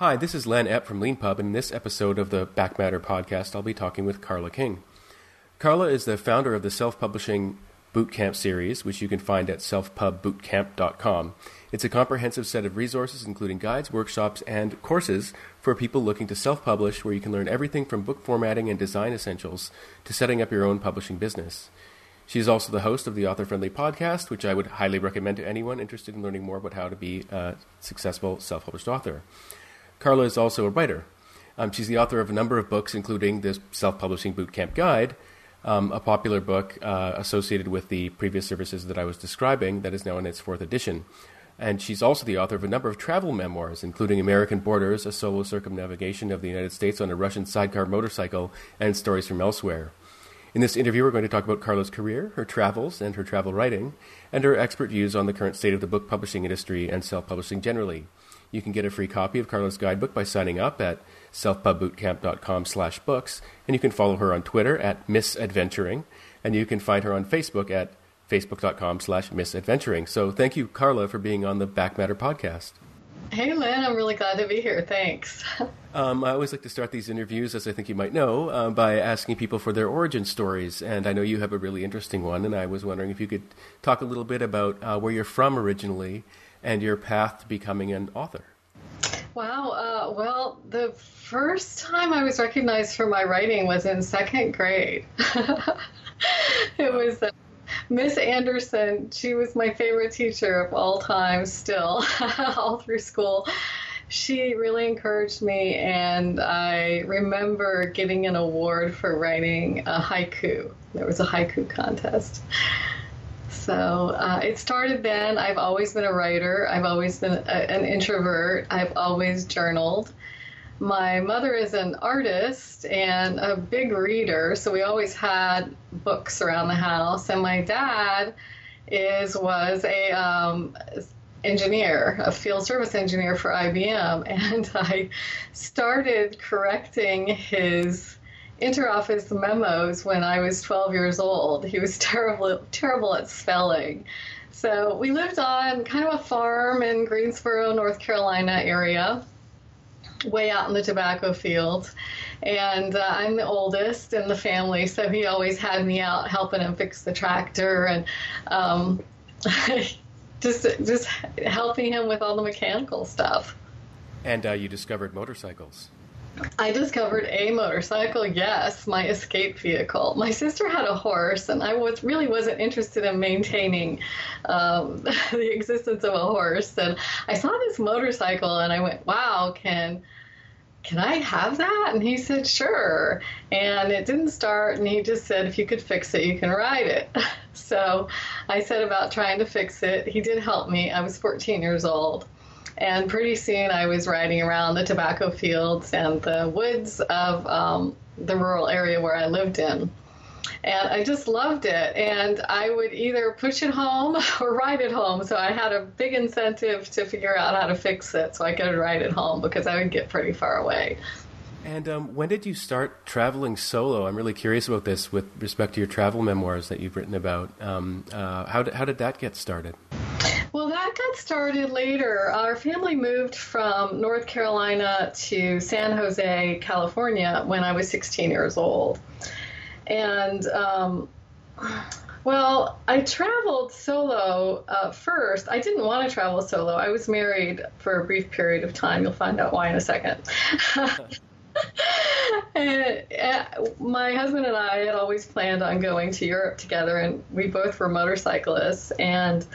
Hi, this is Len Epp from Lean Pub, and in this episode of the Back Matter Podcast, I'll be talking with Carla King. Carla is the founder of the Self-Publishing Bootcamp series, which you can find at selfpubbootcamp.com. It's a comprehensive set of resources, including guides, workshops, and courses for people looking to self-publish, where you can learn everything from book formatting and design essentials to setting up your own publishing business. She is also the host of the Author-Friendly Podcast, which I would highly recommend to anyone interested in learning more about how to be a successful self-published author. Carla is also a writer. She's the author of a number of books, including the Self-Publishing Bootcamp Guide, a popular book associated with the previous services that I was describing that is now in its fourth edition. And she's also the author of a number of travel memoirs, including American Borders, a solo circumnavigation of the United States on a Russian sidecar motorcycle, and Stories from Elsewhere. In this interview, we're going to talk about Carla's career, her travels and her travel writing, and her expert views on the current state of the book publishing industry and self-publishing generally. You can get a free copy of Carla's guidebook by signing up at selfpubbootcamp.com/books, and you can follow her on Twitter at Miss Adventuring, and you can find her on Facebook at facebook.com/Miss Adventuring. So thank you, Carla, for being on the Back Matter Podcast. Hey, Lynn, I'm really glad to be here. Thanks. I always like to start these interviews, as I think you might know, by asking people for their origin stories. And I know you have a really interesting one, and I was wondering if you could talk a little bit about where you're from originally and your path to becoming an author. Wow. Well, the first time I was recognized for my writing was in second grade. It was Miss Anderson. She was my favorite teacher of all time still, all through school. She really encouraged me, and I remember getting an award for writing a haiku. There was a haiku contest. So it started then. I've always been a writer. I've always been an introvert. I've always journaled. My mother is an artist and a big reader, so we always had books around the house. And my dad was a engineer, a field service engineer for IBM, and I started correcting his interoffice memos when I was 12 years old. He was terrible at spelling. So we lived on kind of a farm in Greensboro, North Carolina area, way out in the tobacco fields. And I'm the oldest in the family, so he always had me out helping him fix the tractor and just helping him with all the mechanical stuff. And you discovered motorcycles. I discovered a motorcycle, yes, my escape vehicle. My sister had a horse, and I really wasn't interested in maintaining the existence of a horse. And I saw this motorcycle, and I went, wow, can I have that? And he said, sure. And it didn't start, and he just said, if you could fix it, you can ride it. So I set about trying to fix it. He did help me. I was 14 years old. And pretty soon I was riding around the tobacco fields and the woods of the rural area where I lived in. And I just loved it. And I would either push it home or ride it home. So I had a big incentive to figure out how to fix it so I could ride it home because I would get pretty far away. And when did you start traveling solo? I'm really curious about this with respect to your travel memoirs that you've written about. How did that get started? Well, that got started later. Our family moved from North Carolina to San Jose, California, when I was 16 years old. And, well, I traveled solo first. I didn't want to travel solo. I was married for a brief period of time. You'll find out why in a second. And my husband and I had always planned on going to Europe together, and we both were motorcyclists. And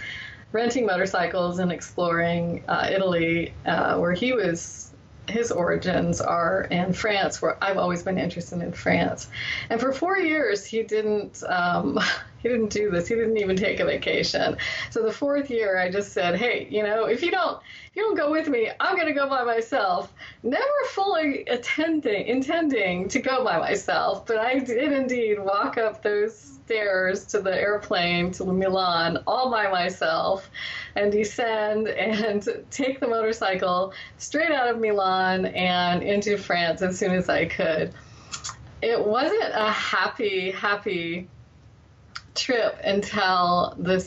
renting motorcycles and exploring Italy, where his origins are, and France, where I've always been interested in France. And for 4 years, he didn't do this. He didn't even take a vacation. So the fourth year, I just said, hey, you know, if you don't go with me, I'm going to go by myself. Never fully intending to go by myself, but I did indeed walk up those stairs to the airplane to Milan all by myself and descend and take the motorcycle straight out of Milan and into France as soon as I could. It wasn't a happy trip until I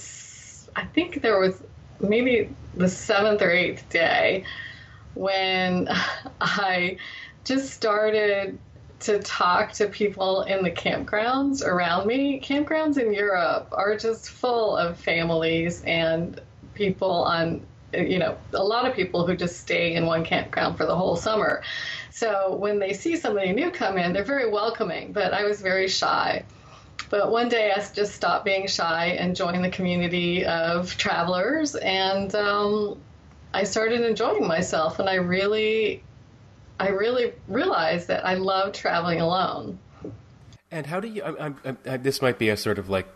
think there was maybe the 7th or 8th day when I just started to talk to people in the campgrounds around me. Campgrounds in Europe are just full of families and people on, you know, a lot of people who just stay in one campground for the whole summer. So when they see somebody new come in, they're very welcoming, but I was very shy. But one day I just stopped being shy and joined the community of travelers, and I started enjoying myself, and I really realized that I love traveling alone. And how do you, I this might be a sort of like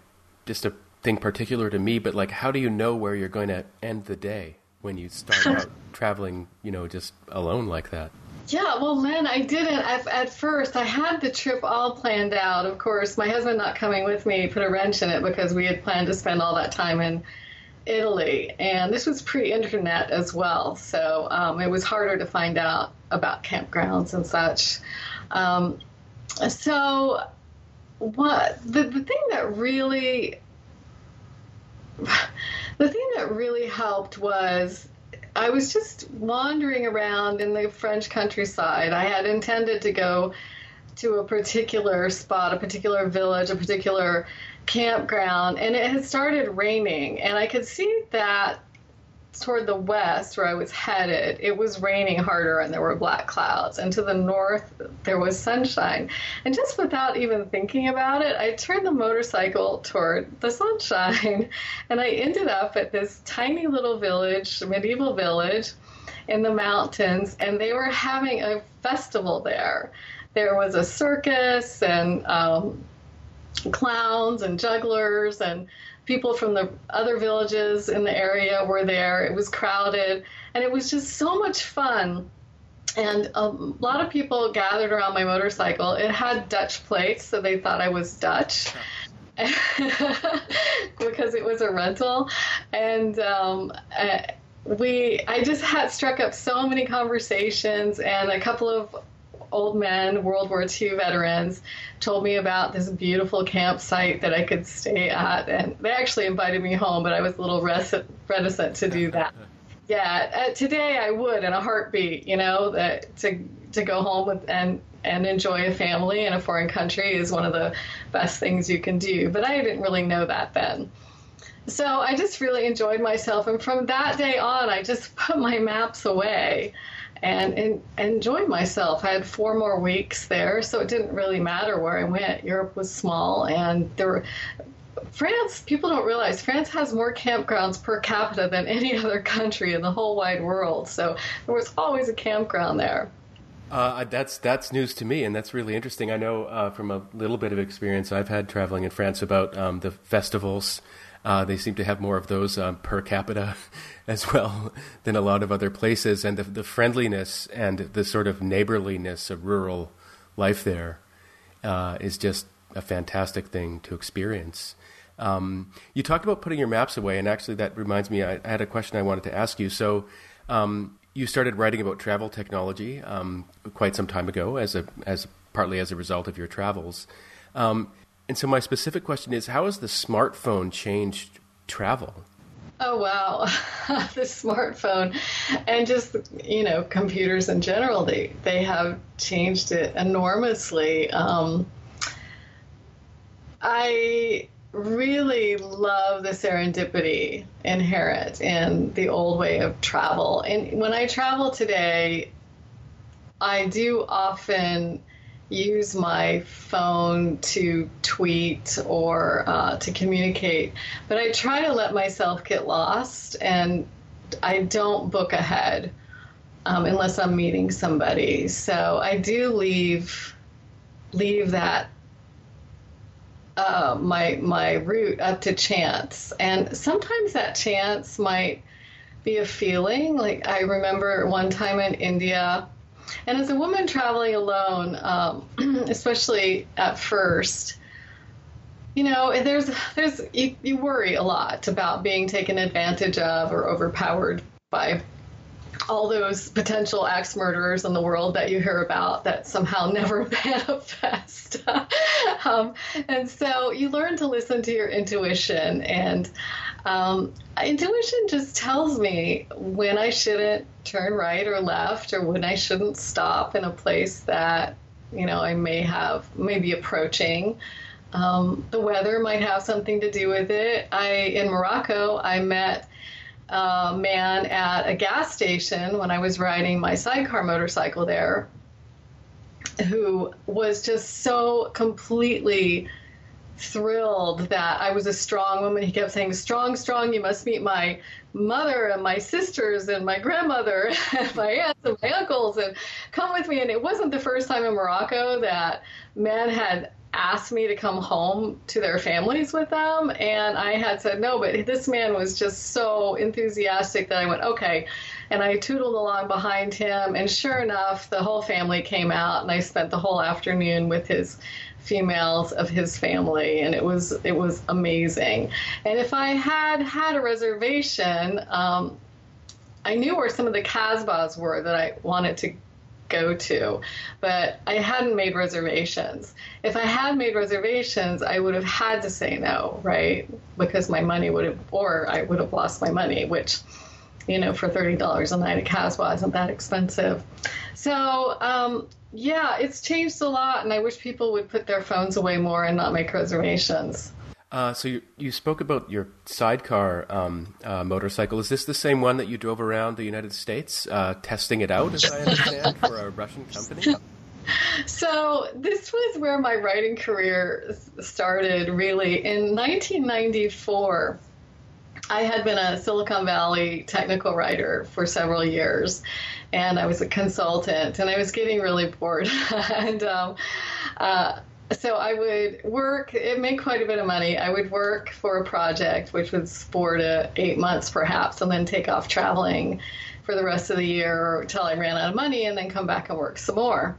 just a thing particular to me, but like how do you know where you're going to end the day when you start out traveling, you know, just alone like that? Yeah, well, Lynn, I didn't. At first, I had the trip all planned out. Of course, my husband not coming with me put a wrench in it because we had planned to spend all that time in Italy. And this was pre-internet as well, so it was harder to find out about campgrounds and such. So what the thing that really... The thing that really helped was I was just wandering around in the French countryside. I had intended to go to a particular spot, a particular village, a particular campground, and it had started raining. And I could see that toward the west where I was headed, it was raining harder and there were black clouds. And to the north, there was sunshine. And just without even thinking about it, I turned the motorcycle toward the sunshine. And I ended up at this tiny little village, medieval village in the mountains, and they were having a festival there. There was a circus and clowns and jugglers, and people from the other villages in the area were there. It was crowded, and it was just so much fun. And a lot of people gathered around my motorcycle. It had Dutch plates, so they thought I was Dutch because it was a rental. And I just had struck up so many conversations, and a couple of old men, World War II veterans, told me about this beautiful campsite that I could stay at. And they actually invited me home, but I was a little reticent to do that. Yeah, today I would in a heartbeat, you know, that to go home with and enjoy a family in a foreign country is one of the best things you can do. But I didn't really know that then. So I just really enjoyed myself. And from that day on, I just put my maps away and enjoyed myself. I had 4 more weeks there, so it didn't really matter where I went. Europe was small, and France, people don't realize, France has more campgrounds per capita than any other country in the whole wide world, so there was always a campground there. That's news to me, and that's really interesting. I know from a little bit of experience I've had traveling in France about the festivals. They seem to have more of those per capita as well than a lot of other places. And the friendliness and the sort of neighborliness of rural life there is just a fantastic thing to experience. You talked about putting your maps away, and actually that reminds me, I had a question I wanted to ask you. So you started writing about travel technology quite some time ago, as partly as a result of your travels. And so my specific question is, how has the smartphone changed travel? Oh, wow. The smartphone and just, you know, computers in general, they have changed it enormously. I really love the serendipity inherent in the old way of travel. And when I travel today, I do often use my phone to tweet or to communicate, but I try to let myself get lost, and I don't book ahead unless I'm meeting somebody. So I do leave that my route up to chance, and sometimes that chance might be a feeling. Like I remember one time in India. And as a woman traveling alone, especially at first, you know, you worry a lot about being taken advantage of or overpowered by all those potential axe murderers in the world that you hear about that somehow never manifest. And so you learn to listen to your intuition, and intuition just tells me when I shouldn't turn right or left, or when I shouldn't stop in a place that, you know, I may be approaching. The weather might have something to do with it. In Morocco, I met a man at a gas station when I was riding my sidecar motorcycle there, who was just so completely thrilled that I was a strong woman. He kept saying, "Strong, strong, you must meet my mother and my sisters and my grandmother and my aunts and my uncles, and come with me." And it wasn't the first time in Morocco that men had asked me to come home to their families with them, and I had said no, but this man was just so enthusiastic that I went, okay, and I tootled along behind him, and sure enough, the whole family came out, and I spent the whole afternoon with his females of his family, and it was amazing. And if I had a reservation, I knew where some of the Kasbahs were that I wanted to go to, but I hadn't made reservations. If I had made reservations, I would have had to say no, right? Because my money would have, or I would have lost my money, which, you know, for $30 a night at Kasbah isn't that expensive. So, yeah, it's changed a lot, and I wish people would put their phones away more and not make reservations. So you spoke about your sidecar motorcycle. Is this the same one that you drove around the United States, testing it out, as I understand, for a Russian company? So this was where my writing career started, really. In 1994, I had been a Silicon Valley technical writer for several years, and I was a consultant, and I was getting really bored. And so I would work, it made quite a bit of money. I would work for a project, which was 4 to 8 months perhaps, and then take off traveling for the rest of the year until I ran out of money, and then come back and work some more.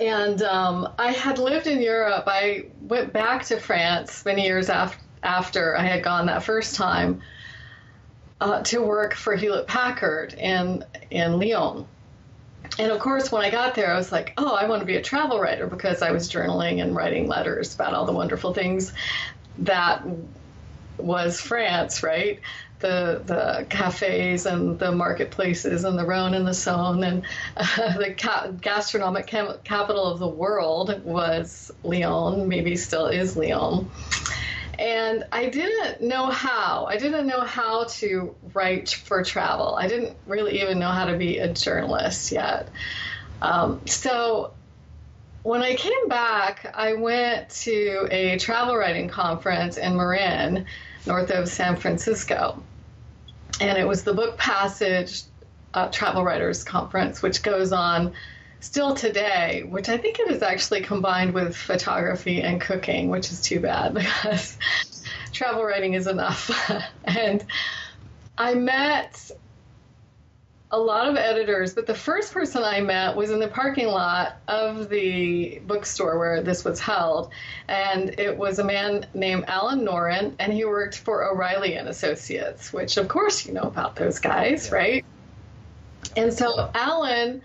And I had lived in Europe. I went back to France many years after I had gone that first time to work for Hewlett Packard in Lyon. And of course, when I got there, I was like, oh, I want to be a travel writer, because I was journaling and writing letters about all the wonderful things that was France, right? The cafes and the marketplaces and the Rhone and the Saône, and the gastronomic capital of the world was Lyon, maybe still is Lyon. And I didn't know how to write for travel. I didn't really even know how to be a journalist yet. So when I came back, I went to a travel writing conference in Marin, north of San Francisco. And it was the Book Passage Travel Writers Conference, which goes on still today, which I think it is actually combined with photography and cooking, which is too bad, because travel writing is enough. And I met a lot of editors, but the first person I met was in the parking lot of the bookstore where this was held. And it was a man named Alan Noren, and he worked for O'Reilly and Associates, which of course you know about those guys, right? And so Alan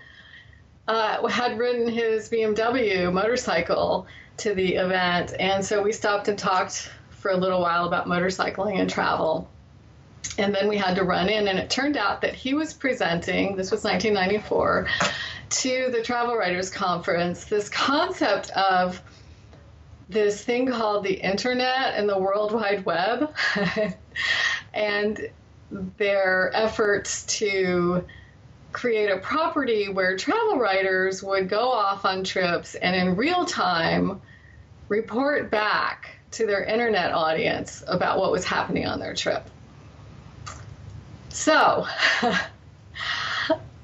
had ridden his BMW motorcycle to the event, and so we stopped and talked for a little while about motorcycling and travel, and then we had to run in, and it turned out that he was presenting, this was 1994, to the Travel Writers Conference, this concept of this thing called the Internet and the World Wide Web, and their efforts to create a property where travel writers would go off on trips and in real time report back to their internet audience about what was happening on their trip. So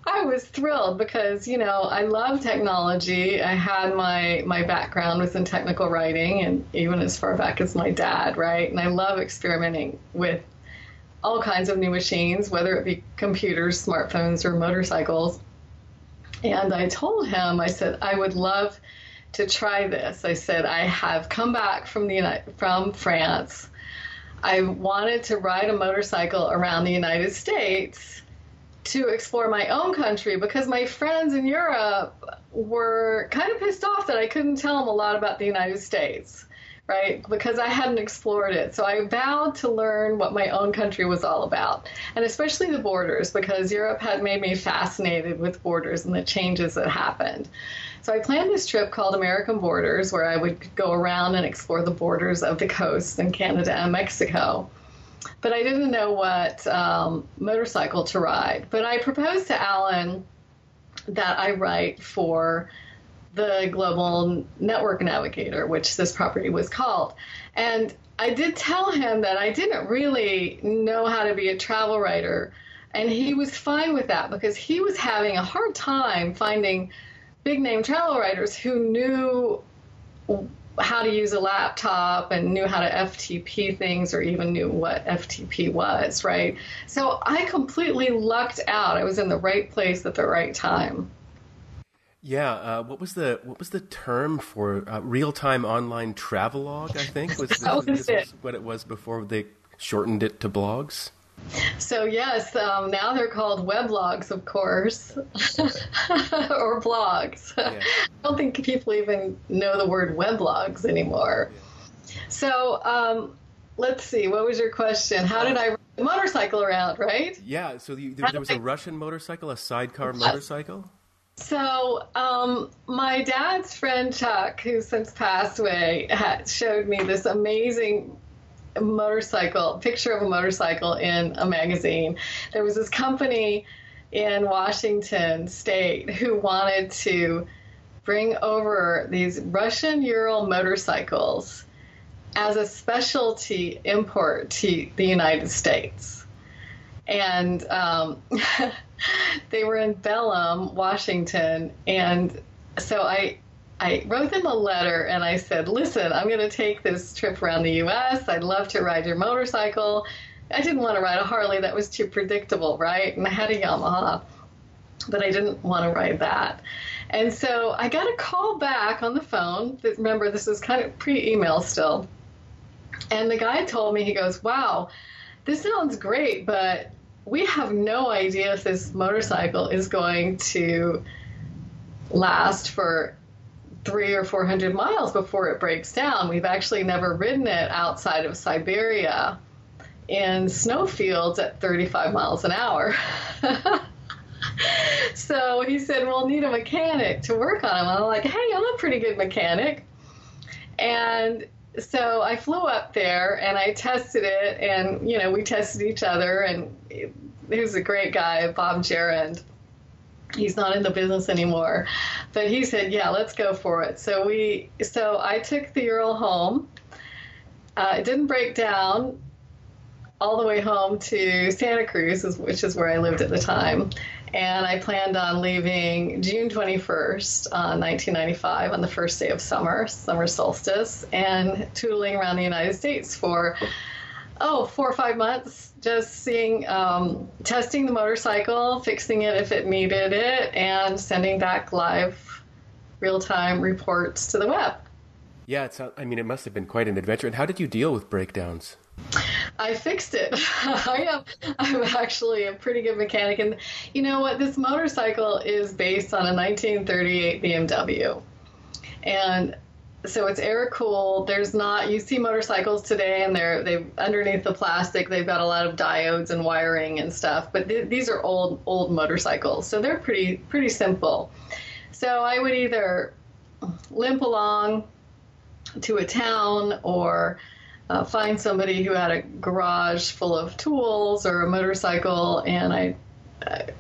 I was thrilled, because, you know, I love technology. I had my background was in technical writing, and even as far back as my dad, right? And I love experimenting with all kinds of new machines, whether it be computers, smartphones, or motorcycles. And I told him, I said, I would love to try this. I said, I have come back from France. I wanted to ride a motorcycle around the United States to explore my own country because my friends in Europe were kind of pissed off that I couldn't tell them a lot about the United States, right? Because I hadn't explored it. So I vowed to learn what my own country was all about, and especially the borders, because Europe had made me fascinated with borders and the changes that happened. So I planned this trip called American Borders, where I would go around and explore the borders of the coasts in Canada and Mexico. But I didn't know what motorcycle to ride. But I proposed to Alan that I write for the Global Network Navigator, which this property was called. And I did tell him that I didn't really know how to be a travel writer. And he was fine with that because he was having a hard time finding big name travel writers who knew how to use a laptop and knew how to FTP things or even knew what FTP was, right? So I completely lucked out. I was in the right place at the right time. Yeah. What was the term for real-time online travelogue, I think? Was what it was before they shortened it to blogs? So yes, now they're called weblogs, of course, or blogs. Yeah. I don't think people even know the word weblogs anymore. Yeah. So let's see, what was your question? How did I ride the motorcycle around, right? Yeah, so there was a Russian motorcycle, a sidecar motorcycle? So my dad's friend Chuck, who since passed away, showed me this amazing picture of a motorcycle in a magazine. There was this company in Washington State who wanted to bring over these Russian Ural motorcycles as a specialty import to the United States. And they were in Bellum, Washington. And so I wrote them a letter and I said, listen, I'm going to take this trip around the U.S. I'd love to ride your motorcycle. I didn't want to ride a Harley. That was too predictable, right? And I had a Yamaha, but I didn't want to ride that. And so I got a call back on the phone. Remember, this is kind of pre-email still. And the guy told me, he goes, wow, this sounds great, but we have no idea if this motorcycle is going to last for 300 or 400 miles before it breaks down. We've actually never ridden it outside of Siberia in snowfields at 35 miles an hour. So he said, we'll need a mechanic to work on him. I'm like, hey, I'm a pretty good mechanic. And so I flew up there and I tested it, and, you know, we tested each other, and he was a great guy, Bob Gerrand. He's not in the business anymore, but he said, yeah, let's go for it. So I took the Ural home. It didn't break down all the way home to Santa Cruz, which is where I lived at the time. And I planned on leaving June 21st, 1995, on the first day of summer solstice, and tootling around the United States for 4 or 5 months, just seeing, testing the motorcycle, fixing it if it needed it, and sending back live, real-time reports to the web. Yeah, it must have been quite an adventure. And how did you deal with breakdowns? I fixed it. I'm actually a pretty good mechanic. And you know what? This motorcycle is based on a 1938 BMW. And so it's air cooled. You see motorcycles today, and they underneath the plastic, they've got a lot of diodes and wiring and stuff. But these are old motorcycles, so they're pretty simple. So I would either limp along to a town or find somebody who had a garage full of tools or a motorcycle, and I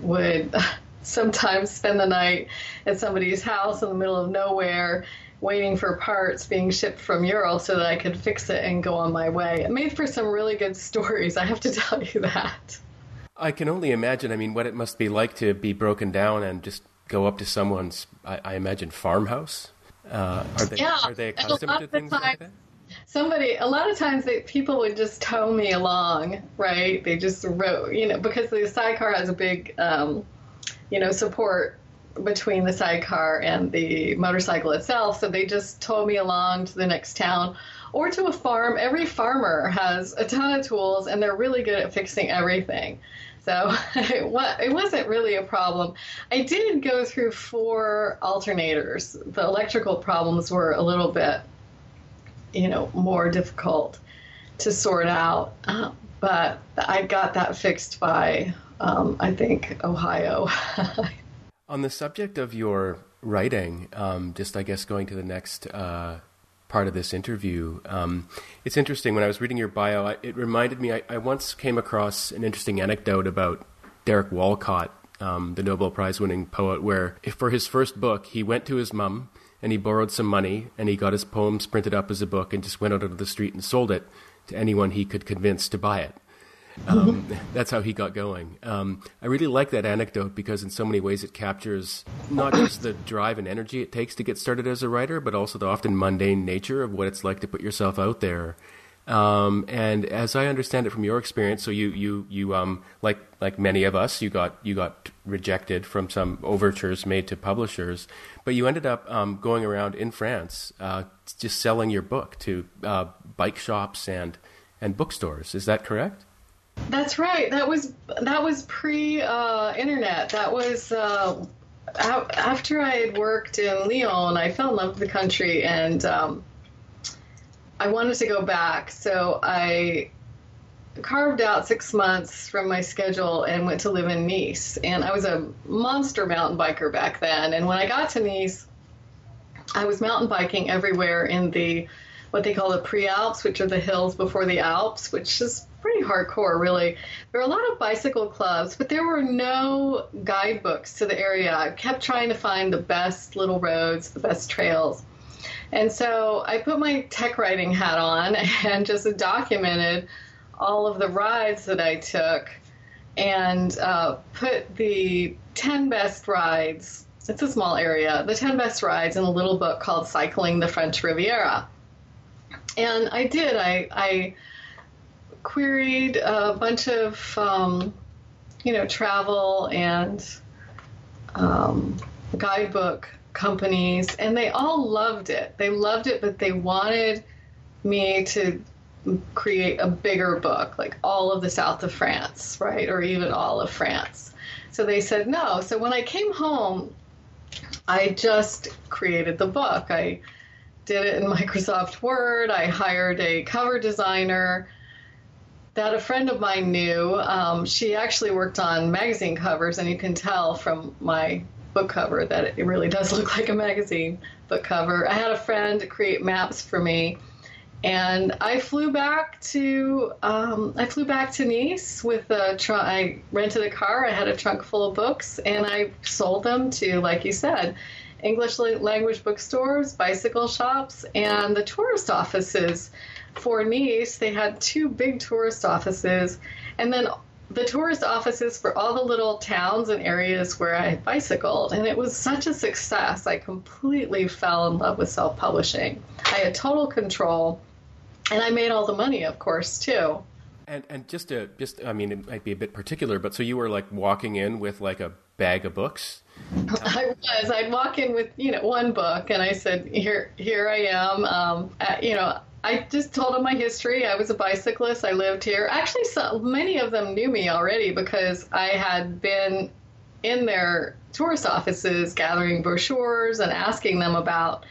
would sometimes spend the night at somebody's house in the middle of nowhere, waiting for parts being shipped from Ural so that I could fix it and go on my way. It made for some really good stories, I have to tell you that. I can only imagine, what it must be like to be broken down and just go up to someone's, I imagine, farmhouse. Are they accustomed to things like that? A lot of times people would just tow me along, right? They just rode, because the sidecar has a big, support between the sidecar and the motorcycle itself. So they just towed me along to the next town or to a farm. Every farmer has a ton of tools, and they're really good at fixing everything. So it wasn't really a problem. I did go through 4 alternators. The electrical problems were a little bit, more difficult to sort out. But I got that fixed by, I think, Ohio. On the subject of your writing, just I guess going to the next part of this interview, it's interesting. When I was reading your bio, it reminded me, I once came across an interesting anecdote about Derek Walcott, the Nobel Prize winning poet, where for his first book, he went to his mom and he borrowed some money and he got his poems printed up as a book and just went out onto the street and sold it to anyone he could convince to buy it. That's how he got going. I really like that anecdote because in so many ways it captures not just the drive and energy it takes to get started as a writer, but also the often mundane nature of what it's like to put yourself out there. And as I understand it from your experience, so you like many of us, you got rejected from some overtures made to publishers, but you ended up going around in France just selling your book to bike shops and bookstores. Is that correct? That's right. That was pre-internet. That was after I had worked in Lyon. I fell in love with the country, and I wanted to go back. So I carved out 6 months from my schedule and went to live in Nice. And I was a monster mountain biker back then. And when I got to Nice, I was mountain biking everywhere in what they call the pre-Alps, which are the hills before the Alps, which is pretty hardcore, really. There were a lot of bicycle clubs, but there were no guidebooks to the area. I kept trying to find the best little roads, the best trails. And so I put my tech writing hat on and just documented all of the rides that I took and put the 10 best rides. It's a small area. The 10 best rides in a little book called Cycling the French Riviera. And I did. I queried a bunch of, travel and guidebook companies, and they all loved it. They loved it, but they wanted me to create a bigger book, like all of the south of France, right, or even all of France. So they said no. So when I came home, I just created the book. I did it in Microsoft Word. I hired a cover designer that a friend of mine knew. She actually worked on magazine covers, and you can tell from my book cover that it really does look like a magazine book cover. I had a friend create maps for me, and I flew back to Nice with a trunk. I rented a car. I had a trunk full of books, and I sold them to, like you said, English language bookstores, bicycle shops, and the tourist offices. For Nice, they had 2 big tourist offices, and then the tourist offices for all the little towns and areas where I had bicycled. And it was such a success. I completely fell in love with self-publishing. I had total control, and I made all the money, of course, too. And just I mean, it might be a bit particular, but so you were like walking in with like a bag of books? I was. I'd walk in with, one book, and I said, here I am, I just told them my history. I was a bicyclist. I lived here. Actually, so many of them knew me already because I had been in their tourist offices gathering brochures and asking them about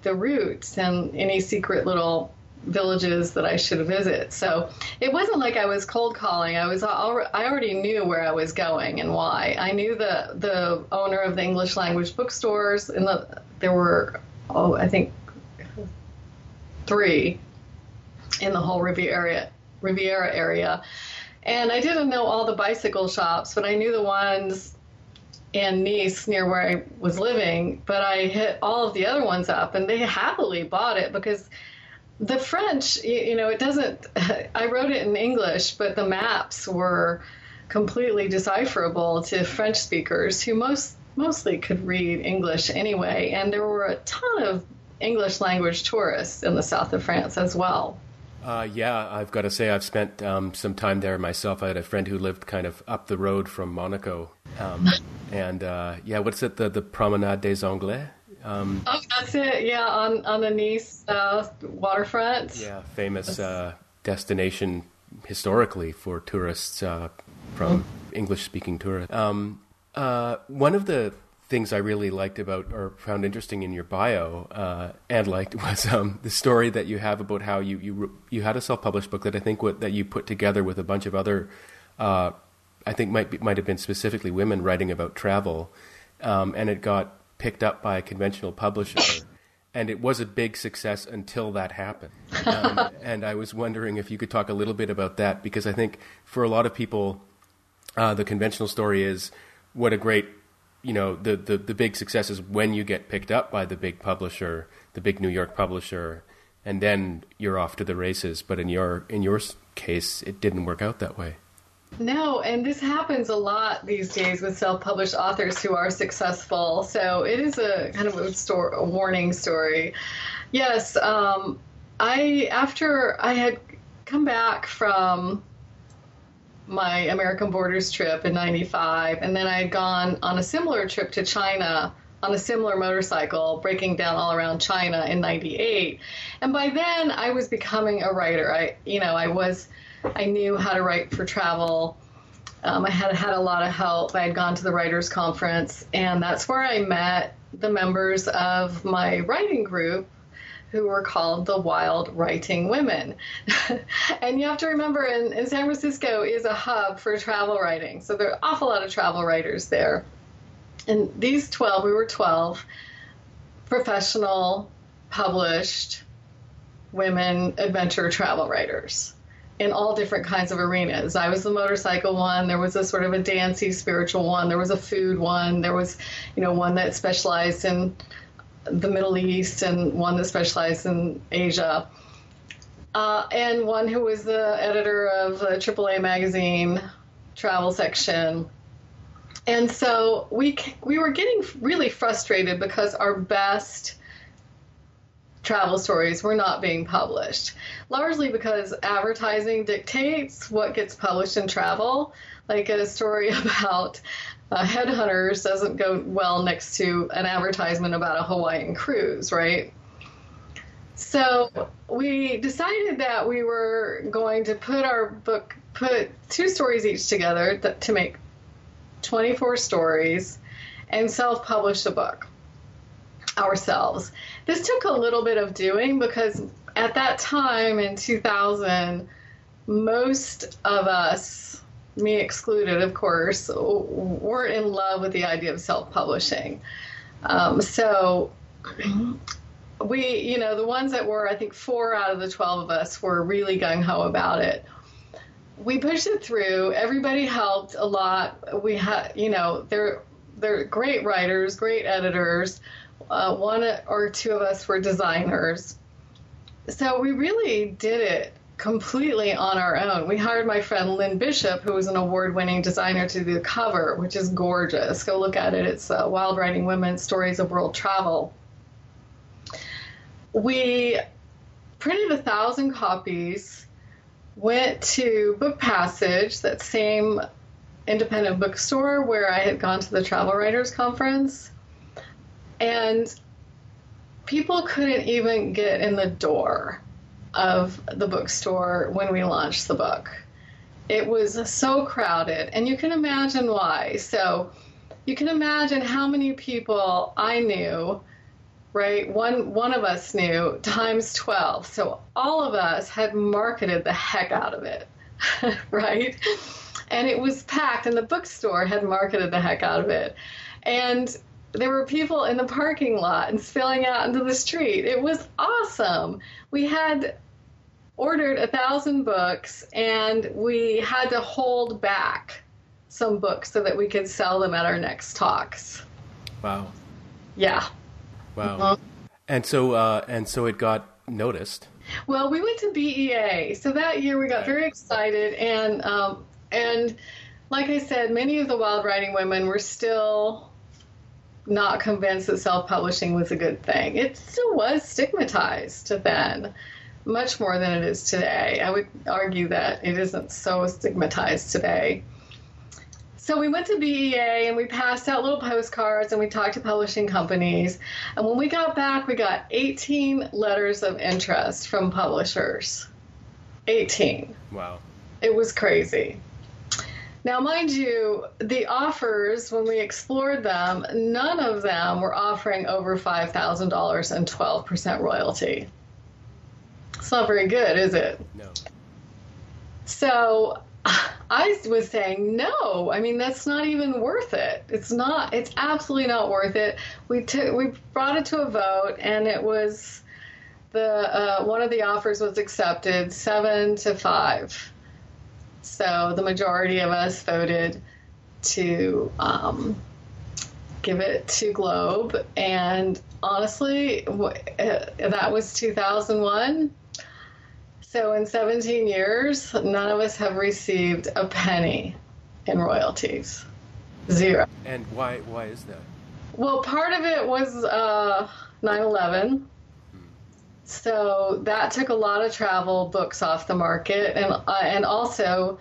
the routes and any secret little villages that I should visit. So it wasn't like I was cold calling. I already knew where I was going and why. I knew the owner of the English language bookstores, and there were, I think, 3 in the whole Riviera area. And I didn't know all the bicycle shops, but I knew the ones in Nice near where I was living, but I hit all of the other ones up, and they happily bought it because the French, I wrote it in English, but the maps were completely decipherable to French speakers who mostly could read English anyway. And there were a ton of English language tourists in the south of France as well. Yeah, I've got to say I've spent some time there myself. I had a friend who lived kind of up the road from Monaco. What's it? The Promenade des Anglais? That's it. Yeah, on the Nice waterfront. Yeah, famous destination historically for tourists from English-speaking tourist. One of the things I really liked about or found interesting in your bio and liked was the story that you have about how you had a self-published book that I think that you put together with a bunch of other, I think might have been specifically women writing about travel, and it got picked up by a conventional publisher. And it was a big success until that happened. And I was wondering if you could talk a little bit about that, because I think for a lot of people, the conventional story is what a great, you know, the big success is when you get picked up by the big publisher, the big New York publisher, and then you're off to the races. But in your case, it didn't work out that way. No, and this happens a lot these days with self-published authors who are successful. So it is a kind of a warning story. Yes, after I had come back from my American Borders trip in 95, and then I had gone on a similar trip to China on a similar motorcycle, breaking down all around China in 98. And by then I was becoming a writer. I knew how to write for travel. I had a lot of help. I had gone to the writers' conference, and that's where I met the members of my writing group, who were called the Wild Writing Women. And you have to remember, in San Francisco is a hub for travel writing, so there are an awful lot of travel writers there. And these 12, we were 12 professional, published women adventure travel writers in all different kinds of arenas. I was the motorcycle one. There was a sort of a dancey spiritual one. There was a food one. There was, one that specialized in the Middle East and one that specialized in Asia. And one who was the editor of a AAA magazine travel section. And so we were getting really frustrated because our best travel stories were not being published, largely because advertising dictates what gets published in travel. Like a story about headhunters doesn't go well next to an advertisement about a Hawaiian cruise, right? So we decided that we were going to put two stories each together to make 24 stories and self-publish the book ourselves. This took a little bit of doing because at that time in 2000, most of us, me excluded, of course, weren't in love with the idea of self-publishing. So we, the ones that were, I think 4 out of the 12 of us were really gung-ho about it. We pushed it through. Everybody helped a lot. We had, they're great writers, great editors. One or two of us were designers. So we really did it completely on our own. We hired my friend Lynn Bishop, who was an award-winning designer, to do the cover, which is gorgeous. Go look at it. It's Wild Writing Women, Stories of World Travel. We printed 1,000 copies, went to Book Passage, that same independent bookstore where I had gone to the Travel Writers Conference. And people couldn't even get in the door of the bookstore when we launched the book. It was so crowded, and you can imagine why. So you can imagine how many people I knew, right? One of us knew, times 12. So all of us had marketed the heck out of it, right? And it was packed, and the bookstore had marketed the heck out of it. And there were people in the parking lot and spilling out into the street. It was awesome. We had ordered 1,000 books, and we had to hold back some books so that we could sell them at our next talks. Wow. Yeah. Wow. Mm-hmm. And so it got noticed. Well, we went to BEA. So that year we got very excited, and like I said, many of the Wild Writing Women were still not convinced that self-publishing was a good thing. It still was stigmatized then, much more than it is today. I would argue that it isn't so stigmatized today. So we went to BEA, and we passed out little postcards, and we talked to publishing companies. And when we got back, we got 18 letters of interest from publishers. 18. Wow. It was crazy. Now, mind you, the offers, when we explored them, none of them were offering over $5,000 and 12% royalty. It's not very good, is it? No. So I was saying, no, I mean, that's not even worth it. It's not, it's absolutely not worth it. We brought it to a vote, and it was one of the offers was accepted 7-5. So the majority of us voted to give it to Globe. And honestly, that was 2001. So in 17 years, none of us have received a penny in royalties. Zero. And why is that? Well, part of it was 9/11. So that took a lot of travel books off the market, and also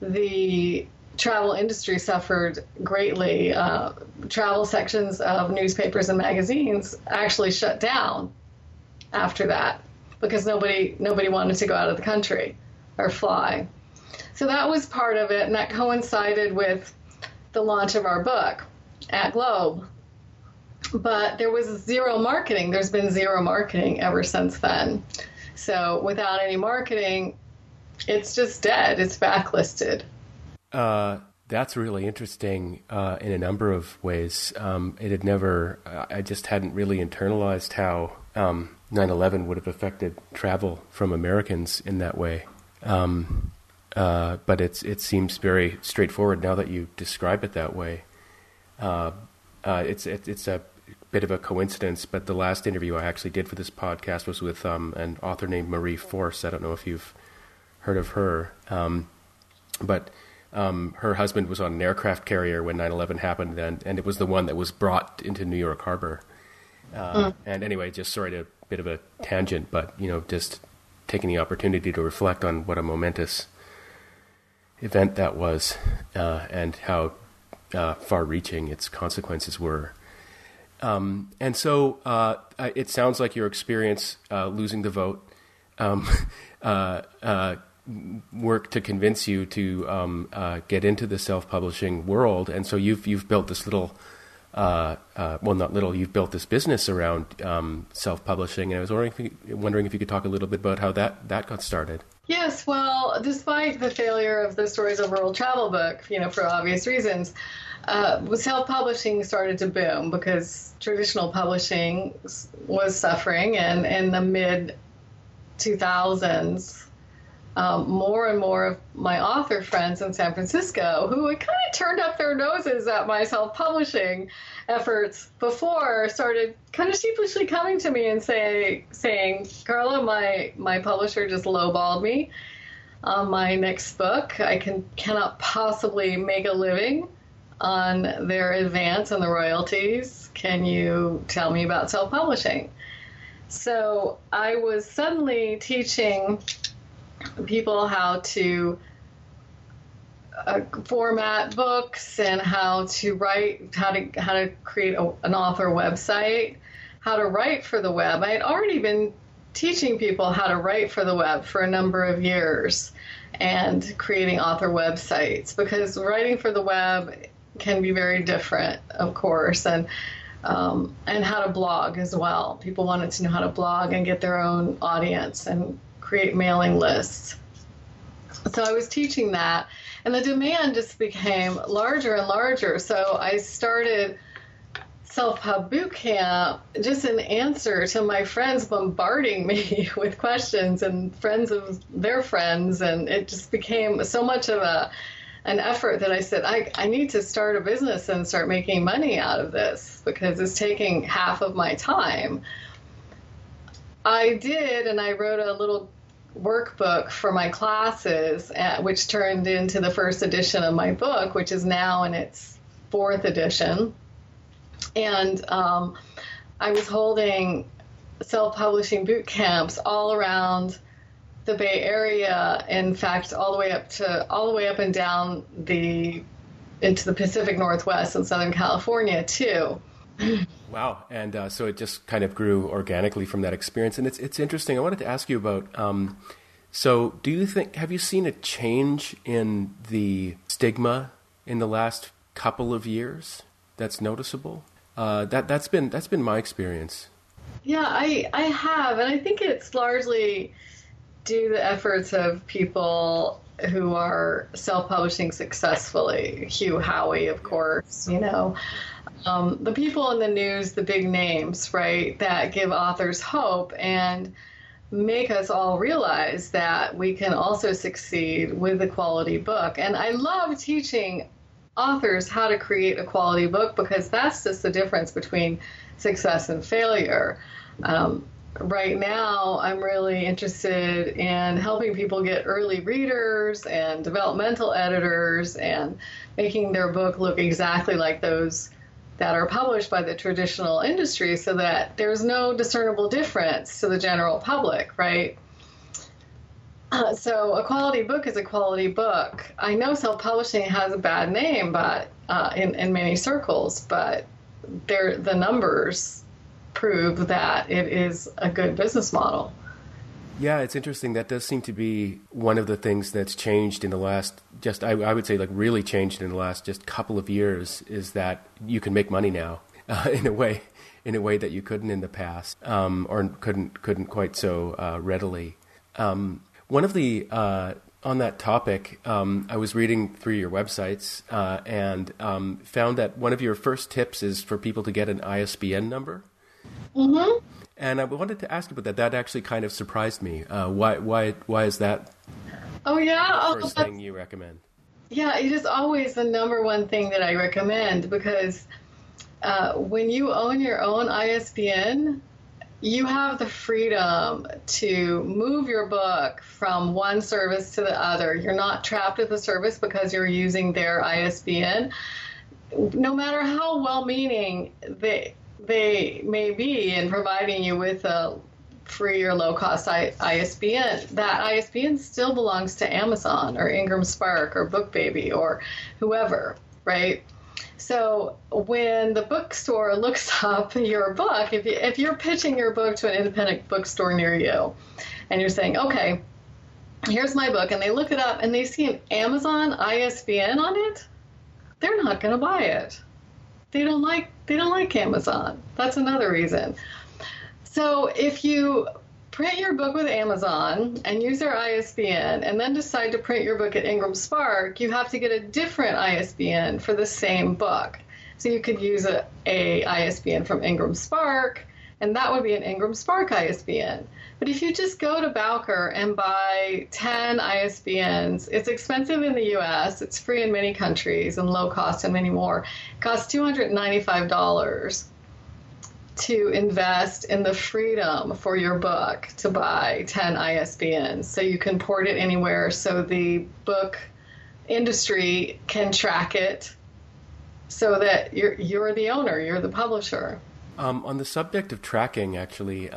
the travel industry suffered greatly. Travel sections of newspapers and magazines actually shut down after that because nobody wanted to go out of the country or fly. So that was part of it, and that coincided with the launch of our book at Globe. But there was zero marketing. There's been zero marketing ever since then. So without any marketing, it's just dead. It's backlisted. That's really interesting in a number of ways. It had never, I just hadn't really internalized how 9/11 would have affected travel from Americans in that way. But it seems very straightforward now that you describe it that way. It's a bit of a coincidence, but the last interview I actually did for this podcast was with an author named Marie Force. I don't know if you've heard of her, but her husband was on an aircraft carrier when 9/11 happened, and it was the one that was brought into New York Harbor. And anyway, just sorry to a bit of a tangent, but just taking the opportunity to reflect on what a momentous event that was, and how far-reaching its consequences were. And so it sounds like your experience losing the vote worked to convince you to get into the self-publishing world. And so you've built this little, well, not little, you've built this business around self-publishing. And I was wondering if you could talk a little bit about how that got started. Yes, well, despite the failure of the Stories of Rural Travel book, for obvious reasons, self-publishing started to boom because traditional publishing was suffering, and in the mid-2000s, more and more of my author friends in San Francisco, who had kind of turned up their noses at my self-publishing efforts before, started kind of sheepishly coming to me and saying, Carla, my publisher just lowballed me on my next book. I cannot possibly make a living on their advance and the royalties. Can you tell me about self-publishing? So I was suddenly teaching people how to format books, and how to write, how to create an author website, how to write for the web. I had already been teaching people how to write for the web for a number of years, and creating author websites, because writing for the web can be very different, of course, and how to blog as well. People wanted to know how to blog and get their own audience and create mailing lists. So I was teaching that, and the demand just became larger and larger. So I started Self-Pub Bootcamp just in answer to my friends bombarding me with questions, and friends of their friends, and it just became so much of an effort that I said, I need to start a business and start making money out of this, because it's taking half of my time. I did, and I wrote a little workbook for my classes, which turned into the first edition of my book, which is now in its 4th edition. And I was holding self-publishing boot camps all around the Bay Area. In fact, all the way up and down into the Pacific Northwest and Southern California too. Wow. And so it just kind of grew organically from that experience. And it's interesting. I wanted to ask you about So do you think, have you seen a change in the stigma in the last couple of years that's noticeable? That's been my experience. Yeah, I have. And I think it's largely due to the efforts of people who are self-publishing successfully. Hugh Howey, of course, you know, the people in the news, the big names, right, that give authors hope and make us all realize that we can also succeed with a quality book. And I love teaching authors how to create a quality book, because that's just the difference between success and failure. Right now, I'm really interested in helping people get early readers and developmental editors and making their book look exactly like those that are published by the traditional industry, so that there's no discernible difference to the general public, right? So a quality book is a quality book. I know self-publishing has a bad name, but in many circles, but the numbers prove that it is a good business model. Yeah, it's interesting. That does seem to be one of the things that's changed in the last, just I would say, like, really changed in the last just couple of years, is that you can make money now in a way that you couldn't in the past, or couldn't quite so readily. One of the on that topic, I was reading through your websites and found that one of your first tips is for people to get an ISBN number. Mm-hmm. And I wanted to ask you about that. That actually kind of surprised me. Why is that? Oh yeah, the first thing you recommend? Yeah, it is always the number one thing that I recommend, because when you own your own ISBN, you have the freedom to move your book from one service to the other. You're not trapped at the service because you're using their ISBN. No matter how well-meaning they may be in providing you with a free or low-cost ISBN, that ISBN still belongs to Amazon or IngramSpark or BookBaby or whoever, right? So when the bookstore looks up your book, if you're pitching your book to an independent bookstore near you, and you're saying, okay, here's my book, and they look it up and they see an Amazon ISBN on it, they're not going to buy it. They don't like Amazon. That's another reason. So if you print your book with Amazon and use their ISBN and then decide to print your book at IngramSpark, you have to get a different ISBN for the same book. So you could use a ISBN from IngramSpark, and that would be an IngramSpark ISBN. But if you just go to Bowker and buy 10 ISBNs, it's expensive in the US, it's free in many countries and low cost in many more. It costs $295 to invest in the freedom for your book to buy 10 ISBNs. So you can port it anywhere, so the book industry can track it, so that you're the owner, you're the publisher. On the subject of tracking, actually,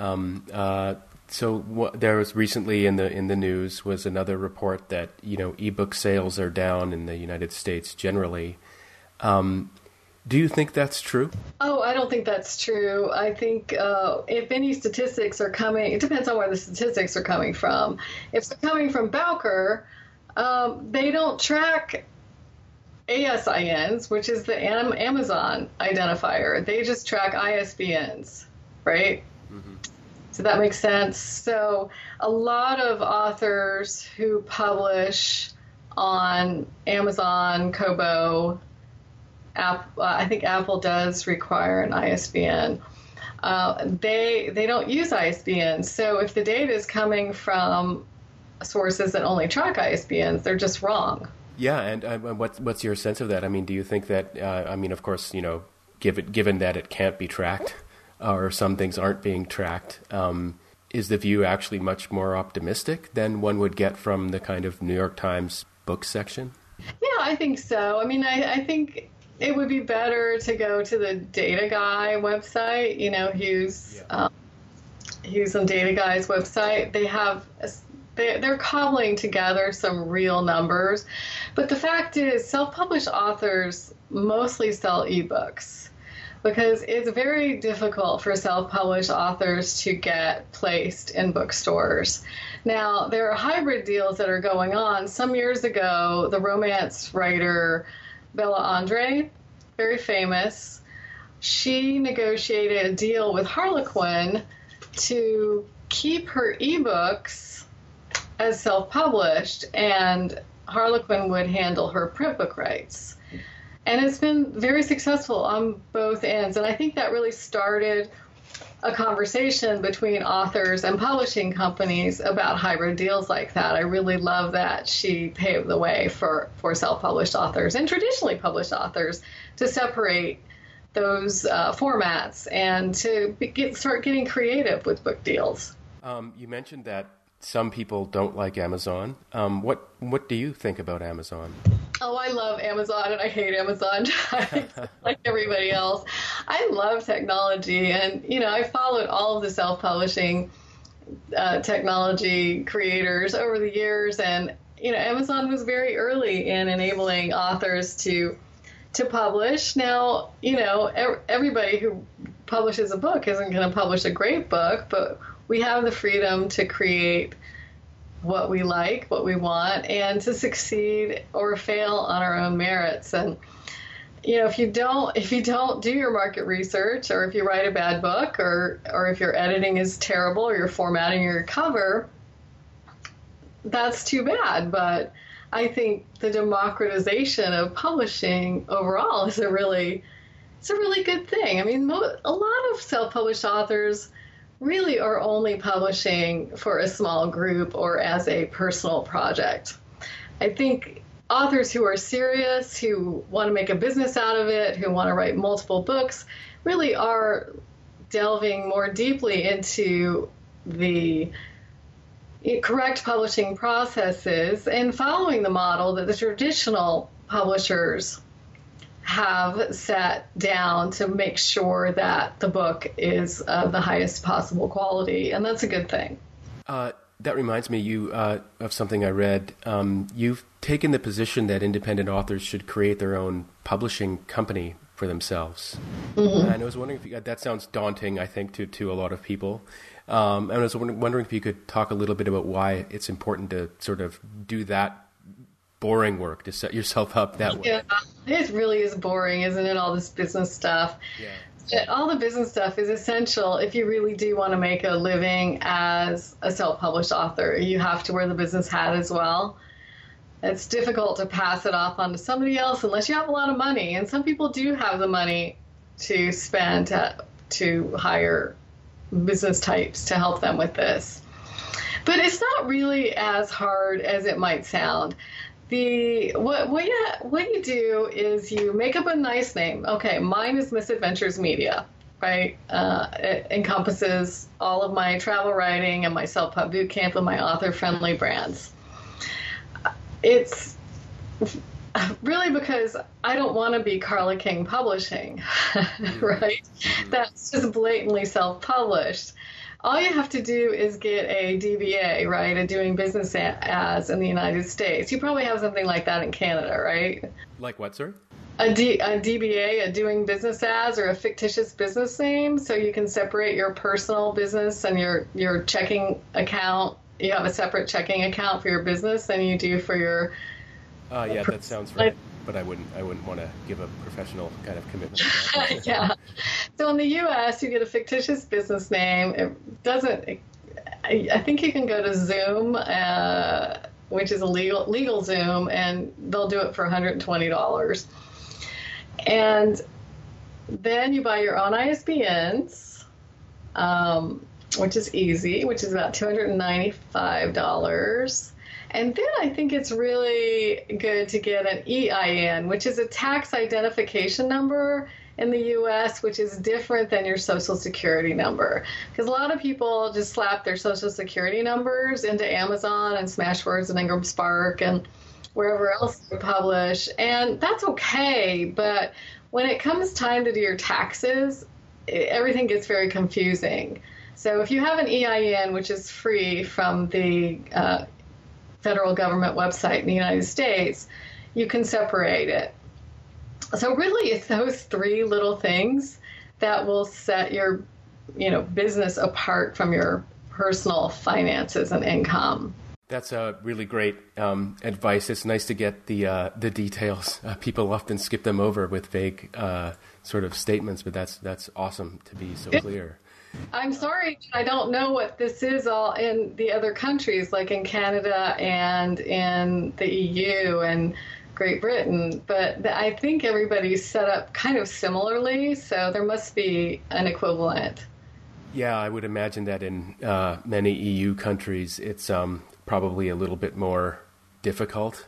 there was recently in the news was another report that, you know, ebook sales are down in the United States generally. Do you think that's true? Oh, I don't think that's true. I think if any statistics are coming, it depends on where the statistics are coming from. If they're coming from Bowker, they don't track ASINs, which is the Amazon identifier. They just track ISBNs, right? Mm-hmm. So that makes sense. So a lot of authors who publish on Amazon, Kobo, I think Apple does require an ISBN. They don't use ISBNs. So if the data is coming from sources that only track ISBNs, they're just wrong. Yeah, and what's your sense of that? I mean, do you think that, of course, you know, given that it can't be tracked, or some things aren't being tracked, is the view actually much more optimistic than one would get from the kind of New York Times book section? Yeah, I think so. I mean, I think it would be better to go to the Data Guy website, you know, Hughes and Data Guy's website. They have... They're cobbling together some real numbers. But the fact is, self-published authors mostly sell ebooks. because it's very difficult for self-published authors to get placed in bookstores. Now, there are hybrid deals that are going on. Some years ago, the romance writer Bella Andre, very famous, she negotiated a deal with Harlequin to keep her ebooks as self-published, and Harlequin would handle her print book rights. And it's been very successful on both ends. And I think that really started a conversation between authors and publishing companies about hybrid deals like that. I really love that she paved the way for self-published authors and traditionally published authors to separate those formats and to start getting creative with book deals. You mentioned that some people don't like Amazon. What do you think about Amazon? Oh, I love Amazon and I hate Amazon like everybody else. I love technology, and I followed all of the self-publishing technology creators over the years, and Amazon was very early in enabling authors to publish. Now, everybody who publishes a book isn't going to publish a great book, but we have the freedom to create what we like, what we want, and to succeed or fail on our own merits. And if you don't do your market research, or if you write a bad book, or if your editing is terrible, or you're formatting your cover, that's too bad. But I think the democratization of publishing overall is a really good thing. I mean, a lot of self-published authors really are only publishing for a small group or as a personal project. I think authors who are serious, who want to make a business out of it, who want to write multiple books, really are delving more deeply into the correct publishing processes and following the model that the traditional publishers have set down to make sure that the book is of the highest possible quality. And that's a good thing. That reminds me of something I read. You've taken the position that independent authors should create their own publishing company for themselves. Mm-hmm. And I was wondering if that sounds daunting, I think, to a lot of people. And I was wondering if you could talk a little bit about why it's important to sort of do that boring work, to set yourself up that way. Yeah, it really is boring, isn't it? All this business stuff. Yeah. All the business stuff is essential if you really do want to make a living as a self-published author. You have to wear the business hat as well. It's difficult to pass it off onto somebody else unless you have a lot of money. And some people do have the money to spend to hire business types to help them with this. But it's not really as hard as it might sound. What you do is you make up a nice name. Okay, mine is Miss Adventures Media, right? It encompasses all of my travel writing and my self-pub bootcamp and my author-friendly brands. It's really because I don't want to be Carla King Publishing, right? That's just blatantly self-published. All you have to do is get a DBA, right, a doing business as in the United States. You probably have something like that in Canada, right? Like what, sir? A DBA, a doing business as, or a fictitious business name, so you can separate your personal business and your checking account. You have a separate checking account for your business than you do for your... yeah, that sounds right. But I wouldn't want to give a professional kind of commitment to that. Yeah. So in the U.S., you get a fictitious business name. It doesn't. I think you can go to Zoom, which is a legal Zoom, and they'll do it for $120. And then you buy your own ISBNs, which is easy, which is about $295. And then I think it's really good to get an EIN, which is a tax identification number in the U.S., which is different than your Social Security number. Because a lot of people just slap their Social Security numbers into Amazon and Smashwords and IngramSpark and wherever else they publish. And that's okay, but when it comes time to do your taxes, everything gets very confusing. So if you have an EIN, which is free from the federal government website in the United States, you can separate it. So really, it's those three little things that will set your, business apart from your personal finances and income. That's a really great advice. It's nice to get the details. People often skip them over with vague sort of statements, but that's awesome to be so clear. I'm sorry, I don't know what this is all in the other countries, like in Canada and in the EU and Great Britain, but I think everybody's set up kind of similarly, so there must be an equivalent. Yeah, I would imagine that in many EU countries, it's probably a little bit more difficult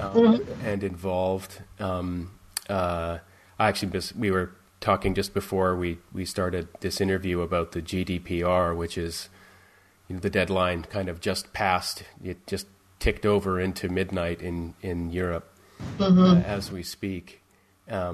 and involved. I actually we were talking just before we started this interview about the GDPR, which is the deadline kind of just passed. It just ticked over into midnight in Europe as we speak. I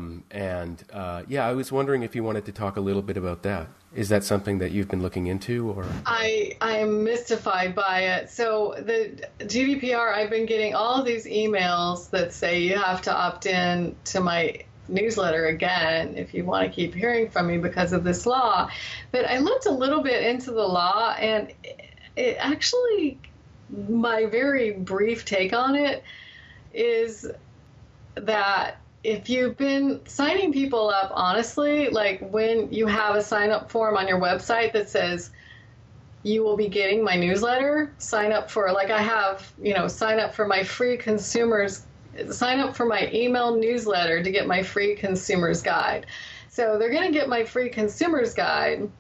was wondering if you wanted to talk a little bit about that. Is that something that you've been looking into, or? I am mystified by it. So the GDPR, I've been getting all these emails that say you have to opt in to my newsletter again if you want to keep hearing from me because of this law. But I looked a little bit into the law, and it actually, my very brief take on it is that if you've been signing people up, honestly, like when you have a sign-up form on your website that says, you will be getting my newsletter, sign up for, like I have, sign up for my free consumers, sign up for my email newsletter to get my free consumers guide. So they're going to get my free consumers guide,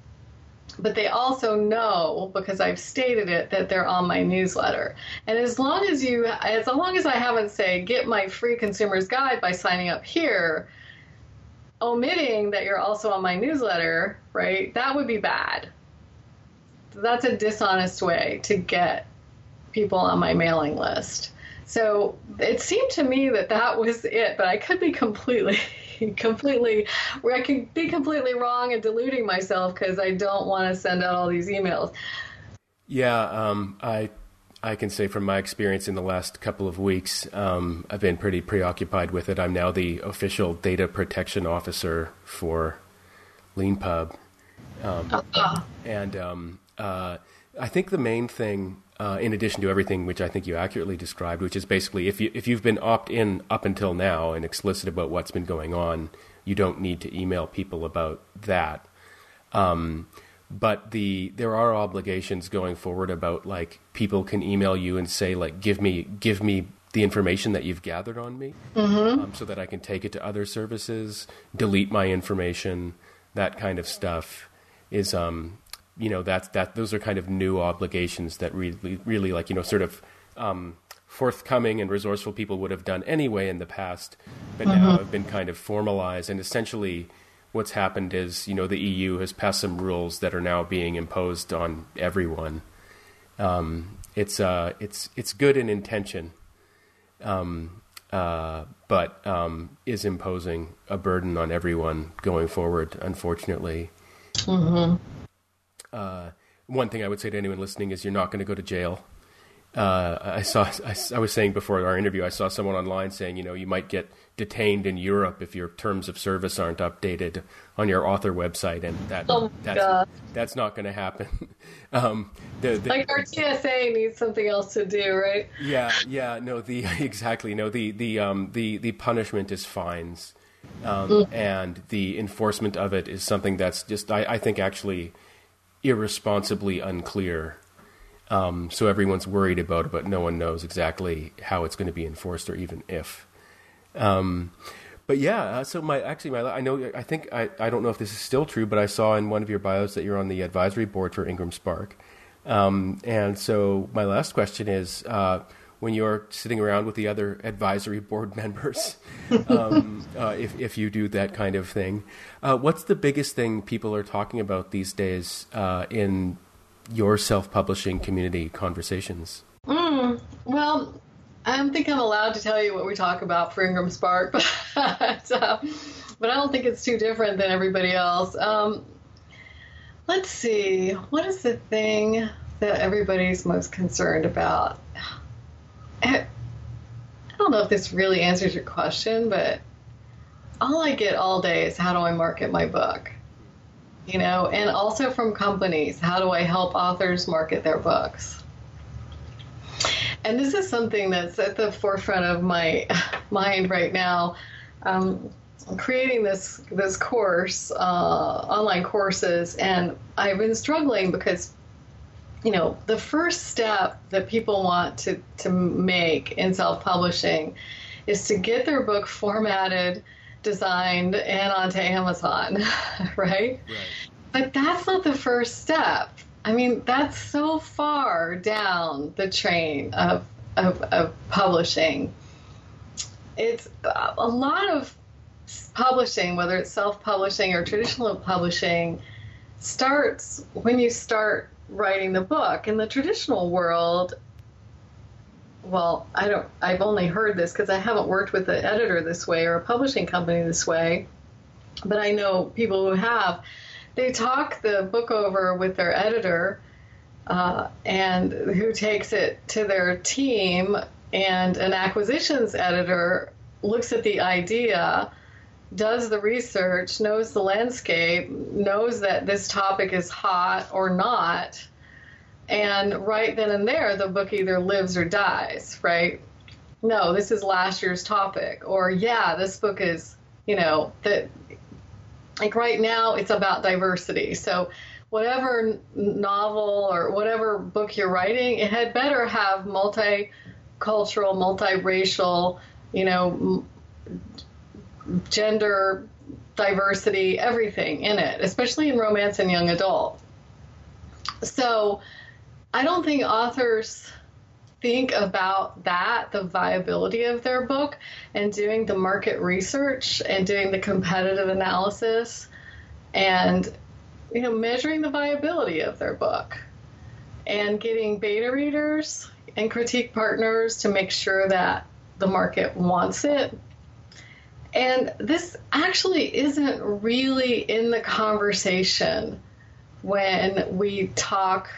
but they also know, because I've stated it, that they're on my newsletter. And as long as I haven't say, get my free consumer's guide by signing up here, omitting that you're also on my newsletter, right? That would be bad. That's a dishonest way to get people on my mailing list. So it seemed to me that was it, but I could be completely wrong and deluding myself because I don't want to send out all these emails. Yeah, I can say from my experience in the last couple of weeks, I've been pretty preoccupied with it. I'm now the official data protection officer for Lean Pub, and I think the main thing, in addition to everything which I think you accurately described, which is basically if you've been opt-in up until now and explicit about what's been going on, you don't need to email people about that. But there are obligations going forward about like people can email you and say like give me the information that you've gathered on me, so that I can take it to other services, delete my information, that kind of stuff is. Those are kind of new obligations that really like, sort of forthcoming and resourceful people would have done anyway in the past, but now have been kind of formalized. And essentially what's happened is, the EU has passed some rules that are now being imposed on everyone. It's good in intention, but is imposing a burden on everyone going forward, unfortunately. One thing I would say to anyone listening is you're not going to go to jail. I was saying before our interview, I saw someone online saying, you might get detained in Europe if your terms of service aren't updated on your author website. And that's not going to happen. Like our TSA needs something else to do, right? Yeah. Yeah. No, exactly. No, the punishment is fines. And the enforcement of it is something that's just, I think actually, irresponsibly unclear. So everyone's worried about it, but no one knows exactly how it's going to be enforced or even if. I don't know if this is still true, but I saw in one of your bios that you're on the advisory board for IngramSpark. And so my last question is, when you're sitting around with the other advisory board members, if you do that kind of thing, what's the biggest thing people are talking about these days in your self-publishing community conversations? Well, I don't think I'm allowed to tell you what we talk about for IngramSpark, but I don't think it's too different than everybody else. Let's see, what is the thing that everybody's most concerned about? I don't know if this really answers your question, but all I get all day is how do I market my book? you know, and also from companies. How do I help authors market their books? And this is something that's at the forefront of my mind right now. Creating this course, online courses, and I've been struggling because, you know, the first step that people want to make in self-publishing is to get their book formatted, designed, and onto Amazon, right? But that's not the first step. I mean, that's so far down the train of publishing. It's a lot of publishing, whether it's self-publishing or traditional publishing, starts when you start writing the book. In the traditional world, well, I've only heard this because I haven't worked with an editor this way or a publishing company this way, but I know people who have. They talk the book over with their editor, and who takes it to their team, and an acquisitions editor looks at the idea, does the research, knows the landscape, knows that this topic is hot or not, and right then and there, the book either lives or dies, right? No, this is last year's topic, or yeah, this book is, you know, that. Like right now, it's about diversity. So whatever novel or whatever book you're writing, it had better have multicultural, multiracial, you know, gender diversity, everything in it, especially in romance and young adult. So I don't think authors think about that, the viability of their book, and doing the market research and doing the competitive analysis and, you know, measuring the viability of their book and getting beta readers and critique partners to make sure that the market wants it. And this actually isn't really in the conversation when we talk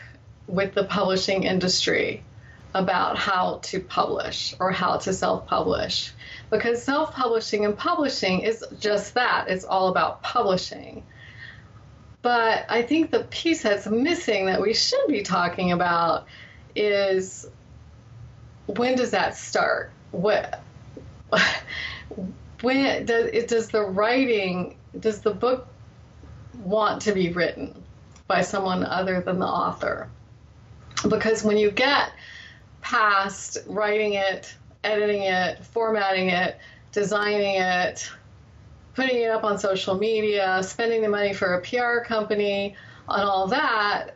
with the publishing industry about how to publish or how to self-publish, because self-publishing and publishing is just that. It's all about publishing. But I think the piece that's missing that we should be talking about is, when does that start? Does the book want to be written by someone other than the author? Because when you get past writing it, editing it, formatting it, designing it, putting it up on social media, spending the money for a PR company, on all that,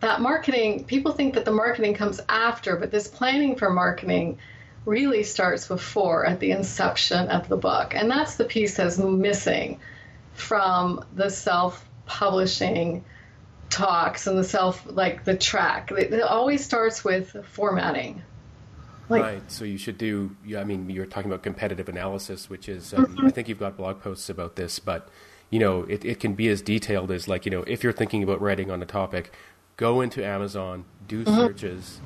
that marketing, people think that the marketing comes after, but this planning for marketing really starts before, at the inception of the book. And that's the piece that's missing from the self-publishing talks and the track. It always starts with formatting. Right. So you should do, I mean, you're talking about competitive analysis, which is, I think you've got blog posts about this, but, you know, it can be as detailed as, like, you know, if you're thinking about writing on a topic, go into Amazon, do searches,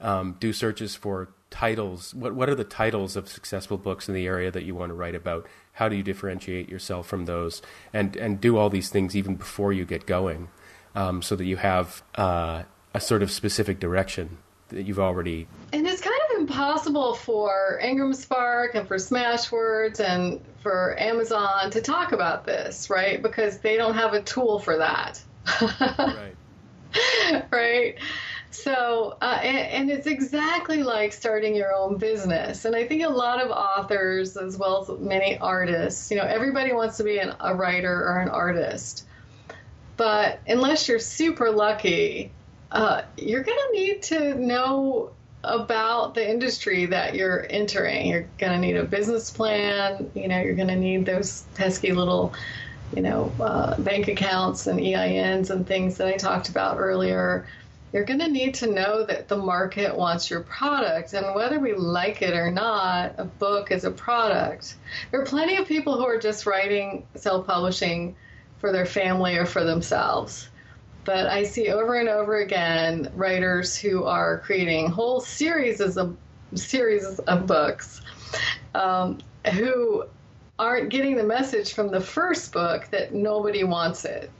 do searches for titles. What are the titles of successful books in the area that you want to write about? How do you differentiate yourself from those? And do all these things even before you get going. So that you have a sort of specific direction that you've already... And it's kind of impossible for IngramSpark and for Smashwords and for Amazon to talk about this, right? Because they don't have a tool for that. Right. Right? So, and it's exactly like starting your own business. And I think a lot of authors, as well as many artists, you know, everybody wants to be a writer or an artist. But unless you're super lucky, you're going to need to know about the industry that you're entering. You're going to need a business plan. You know, you're going to need those pesky little, you know, bank accounts and EINs and things that I talked about earlier. You're going to need to know that the market wants your product. And whether we like it or not, a book is a product. There are plenty of people who are just writing self-publishing for their family or for themselves. But I see over and over again writers who are creating whole series of books who aren't getting the message from the first book that nobody wants it.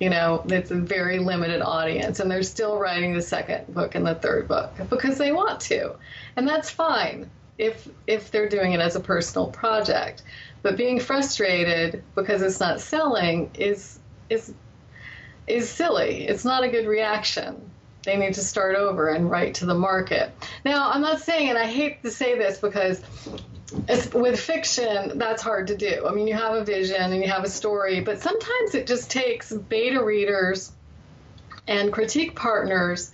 You know, it's a very limited audience, and they're still writing the second book and the third book because they want to. And that's fine if they're doing it as a personal project. But being frustrated because it's not selling is silly. It's not a good reaction. They need to start over and write to the market. Now, I'm not saying, and I hate to say this because with fiction, that's hard to do. I mean, you have a vision and you have a story, but sometimes it just takes beta readers and critique partners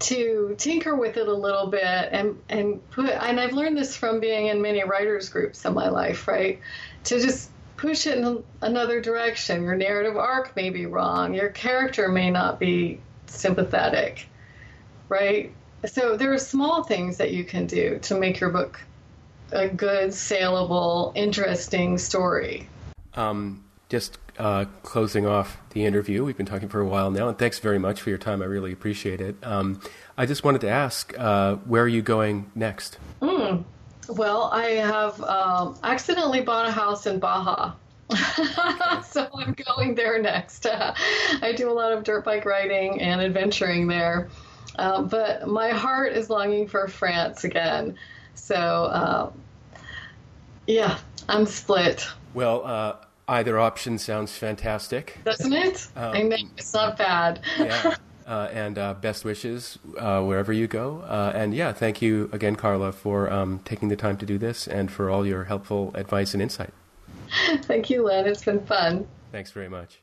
to tinker with it a little bit and put, and I've learned this from being in many writers groups in my life, right? To just push it in another direction. Your narrative arc may be wrong. Your character may not be sympathetic, right? So there are small things that you can do to make your book a good, saleable, interesting story. Just closing off the interview. We've been talking for a while now, and thanks very much for your time. I really appreciate it. I just wanted to ask, where are you going next? Well, I have accidentally bought a house in Baja. So I'm going there next. I do a lot of dirt bike riding and adventuring there. But my heart is longing for France again. So, yeah, I'm split. Well, either option sounds fantastic. Doesn't it? I mean, it's not bad. Yeah. And best wishes wherever you go. And yeah, thank you again, Carla, for taking the time to do this and for all your helpful advice and insight. Thank you, Len. It's been fun. Thanks very much.